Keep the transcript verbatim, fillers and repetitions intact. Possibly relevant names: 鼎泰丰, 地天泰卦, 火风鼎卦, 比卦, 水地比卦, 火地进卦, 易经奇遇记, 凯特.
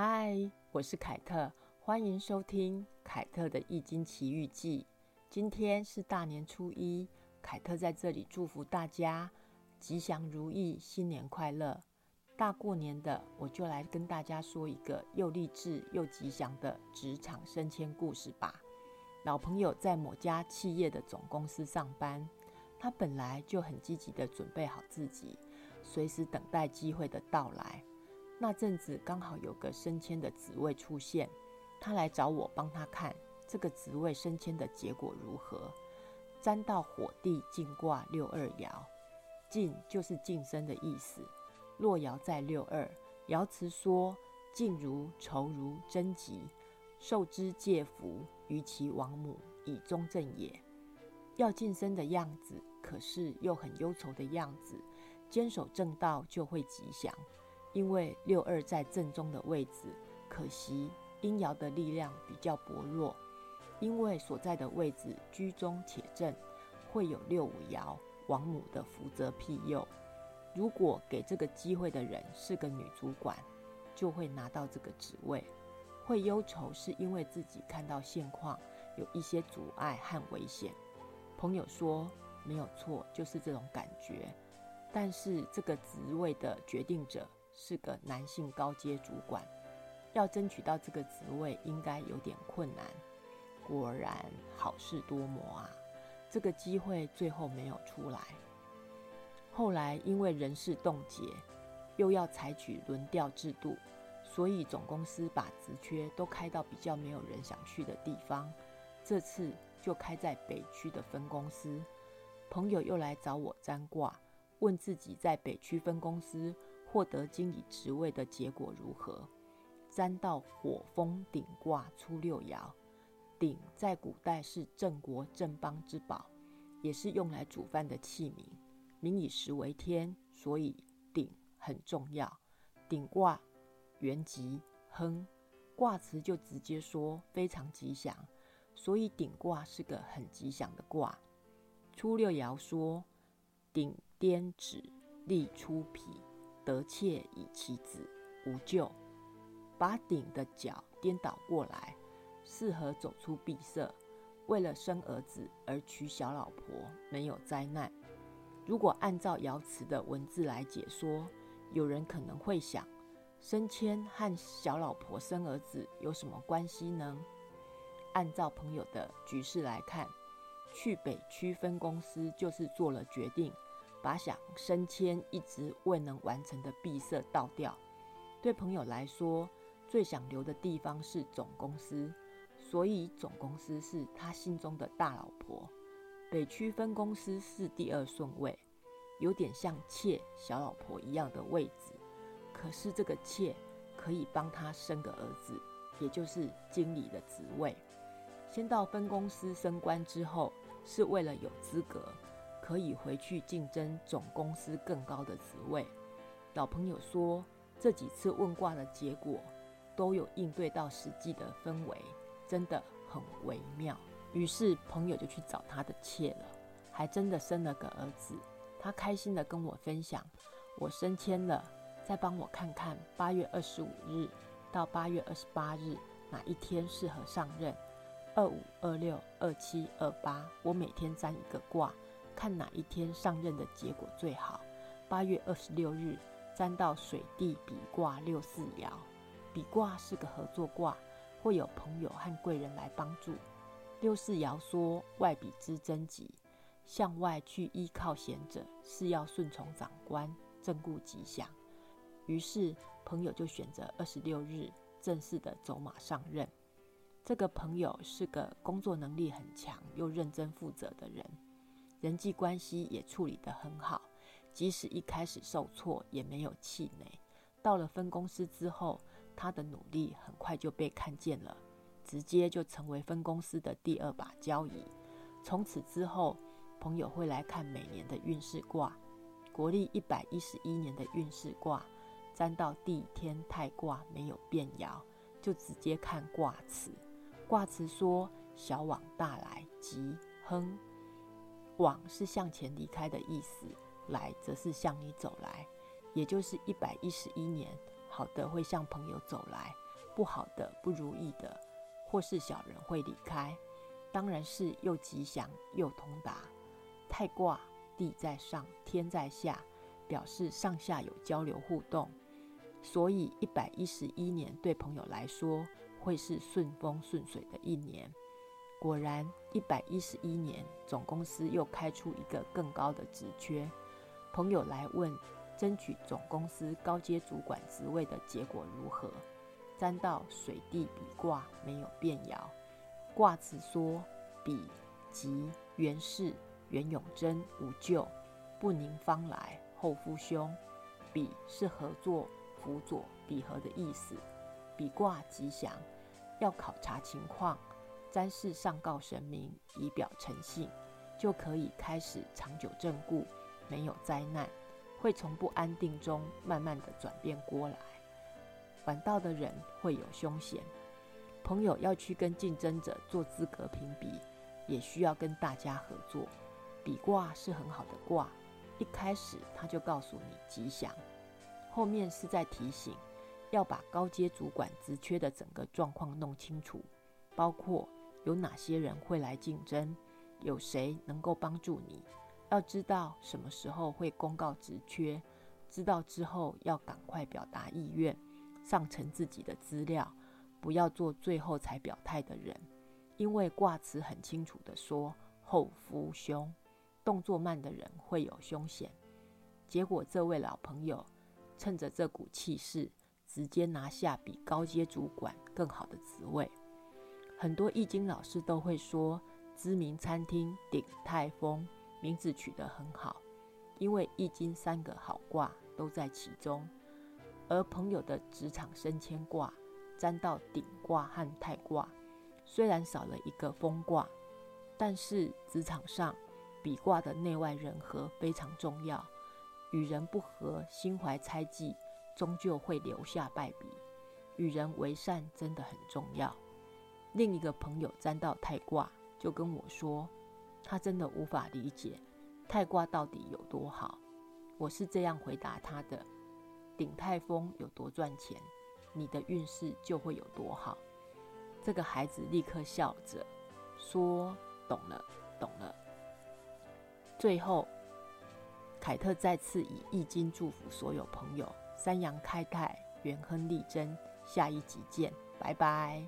嗨，我是凯特，欢迎收听凯特的《易经奇遇记》。今天是大年初一，凯特在这里祝福大家吉祥如意，新年快乐。大过年的，我就来跟大家说一个又励志又吉祥的职场升迁故事吧。老朋友在某家企业的总公司上班，他本来就很积极地准备好自己，随时等待机会的到来。那阵子刚好有个升迁的职位出现，他来找我帮他看这个职位升迁的结果如何。占到火地进卦六二爻，进就是晋升的意思，落爻在六二。爻辞说：进如仇如贞吉，受之介福，于其王母，以忠正也。要晋升的样子，可是又很忧愁的样子，坚守正道就会吉祥。因为六二在正中的位置，可惜阴爻的力量比较薄弱，因为所在的位置居中且正，会有六五爻王母的福泽庇佑。如果给这个机会的人是个女主管，就会拿到这个职位。会忧愁是因为自己看到现况有一些阻碍和危险。朋友说没有错，就是这种感觉。但是这个职位的决定者是个男性高阶主管，要争取到这个职位应该有点困难。果然好事多磨啊，这个机会最后没有出来。后来因为人事冻结，又要采取轮调制度，所以总公司把职缺都开到比较没有人想去的地方，这次就开在北区的分公司。朋友又来找我占卦，问自己在北区分公司获得经理职位的结果如何。占到火风鼎卦初六爻，鼎在古代是郑国郑邦之宝，也是用来煮饭的器皿，民以食为天，所以鼎很重要。鼎卦原吉亨，卦辞就直接说非常吉祥，所以鼎卦是个很吉祥的卦。初六爻说：鼎颠止，利出皮，得妾以其子，无咎。把鼎的脚颠倒过来，适合走出闭塞。为了生儿子而娶小老婆，没有灾难。如果按照爻辞的文字来解说，有人可能会想，升迁和小老婆生儿子有什么关系呢？按照朋友的局势来看，去北区分公司就是做了决定，把想升迁一直未能完成的闭塞倒掉。对朋友来说，最想留的地方是总公司，所以总公司是他心中的大老婆。北区分公司是第二顺位，有点像妾小老婆一样的位置。可是这个妾可以帮他生个儿子，也就是经理的职位。先到分公司升官之后，是为了有资格可以回去竞争总公司更高的职位。老朋友说，这几次问卦的结果都有应对到实际的氛围，真的很微妙。于是朋友就去找他的妾了，还真的生了个儿子。他开心的跟我分享，我升迁了，再帮我看看八月二十五日到八月二十八日哪一天适合上任。二五、二六、二七、二八，我每天占一个卦，看哪一天上任的结果最好。八月二十六日占到水地比卦六四爻，比卦是个合作卦，会有朋友和贵人来帮助。六四爻说：外比之贞吉，向外去依靠贤者，是要顺从长官，正固吉祥。于是朋友就选择二十六日正式的走马上任。这个朋友是个工作能力很强又认真负责的人，人际关系也处理得很好，即使一开始受挫也没有气馁。到了分公司之后，他的努力很快就被看见了，直接就成为分公司的第二把交椅。从此之后，朋友会来看每年的运势卦。国历一百一十一年的运势卦，占到地天泰卦没有变爻，就直接看卦辞。卦辞说：小往大来，吉亨。往是向前离开的意思，来则是向你走来，也就是一百一十一年好的会向朋友走来，不好的、不如意的，或是小人会离开，当然是又吉祥又通达。太卦地在上，天在下，表示上下有交流互动，所以一百一十一年对朋友来说会是顺风顺水的一年。果然一百一十一年总公司又开出一个更高的职缺，朋友来问争取总公司高阶主管职位的结果如何，占到水地比卦没有变爻，卦辞说比即袁氏、袁永贞无咎，不宁方来后夫兄，比是合作辅佐比合的意思，比卦吉祥，要考察情况，占事上告神明以表诚信，就可以开始长久正固，没有灾难，会从不安定中慢慢的转变过来。晚到的人会有凶险，朋友要去跟竞争者做资格评比，也需要跟大家合作。比卦是很好的卦，一开始他就告诉你吉祥，后面是在提醒要把高阶主管职缺的整个状况弄清楚，包括有哪些人会来竞争，有谁能够帮助你，要知道什么时候会公告职缺，知道之后要赶快表达意愿，上呈自己的资料，不要做最后才表态的人，因为卦辞很清楚的说后夫凶，动作慢的人会有凶险。结果这位老朋友趁着这股气势，直接拿下比高阶主管更好的职位。很多易经老师都会说知名餐厅鼎泰丰，名字取得很好，因为易经三个好卦都在其中。而朋友的职场升迁卦沾到鼎卦和泰卦，虽然少了一个风卦，但是职场上比卦的内外人和非常重要，与人不和，心怀猜忌，终究会留下败笔，与人为善真的很重要。另一个朋友沾到泰卦，就跟我说他真的无法理解泰卦到底有多好。我是这样回答他的：鼎泰丰有多赚钱，你的运势就会有多好。这个孩子立刻笑着说懂了懂了。最后凯特再次以易经祝福所有朋友，三阳开泰，元亨利贞。下一集见，拜拜。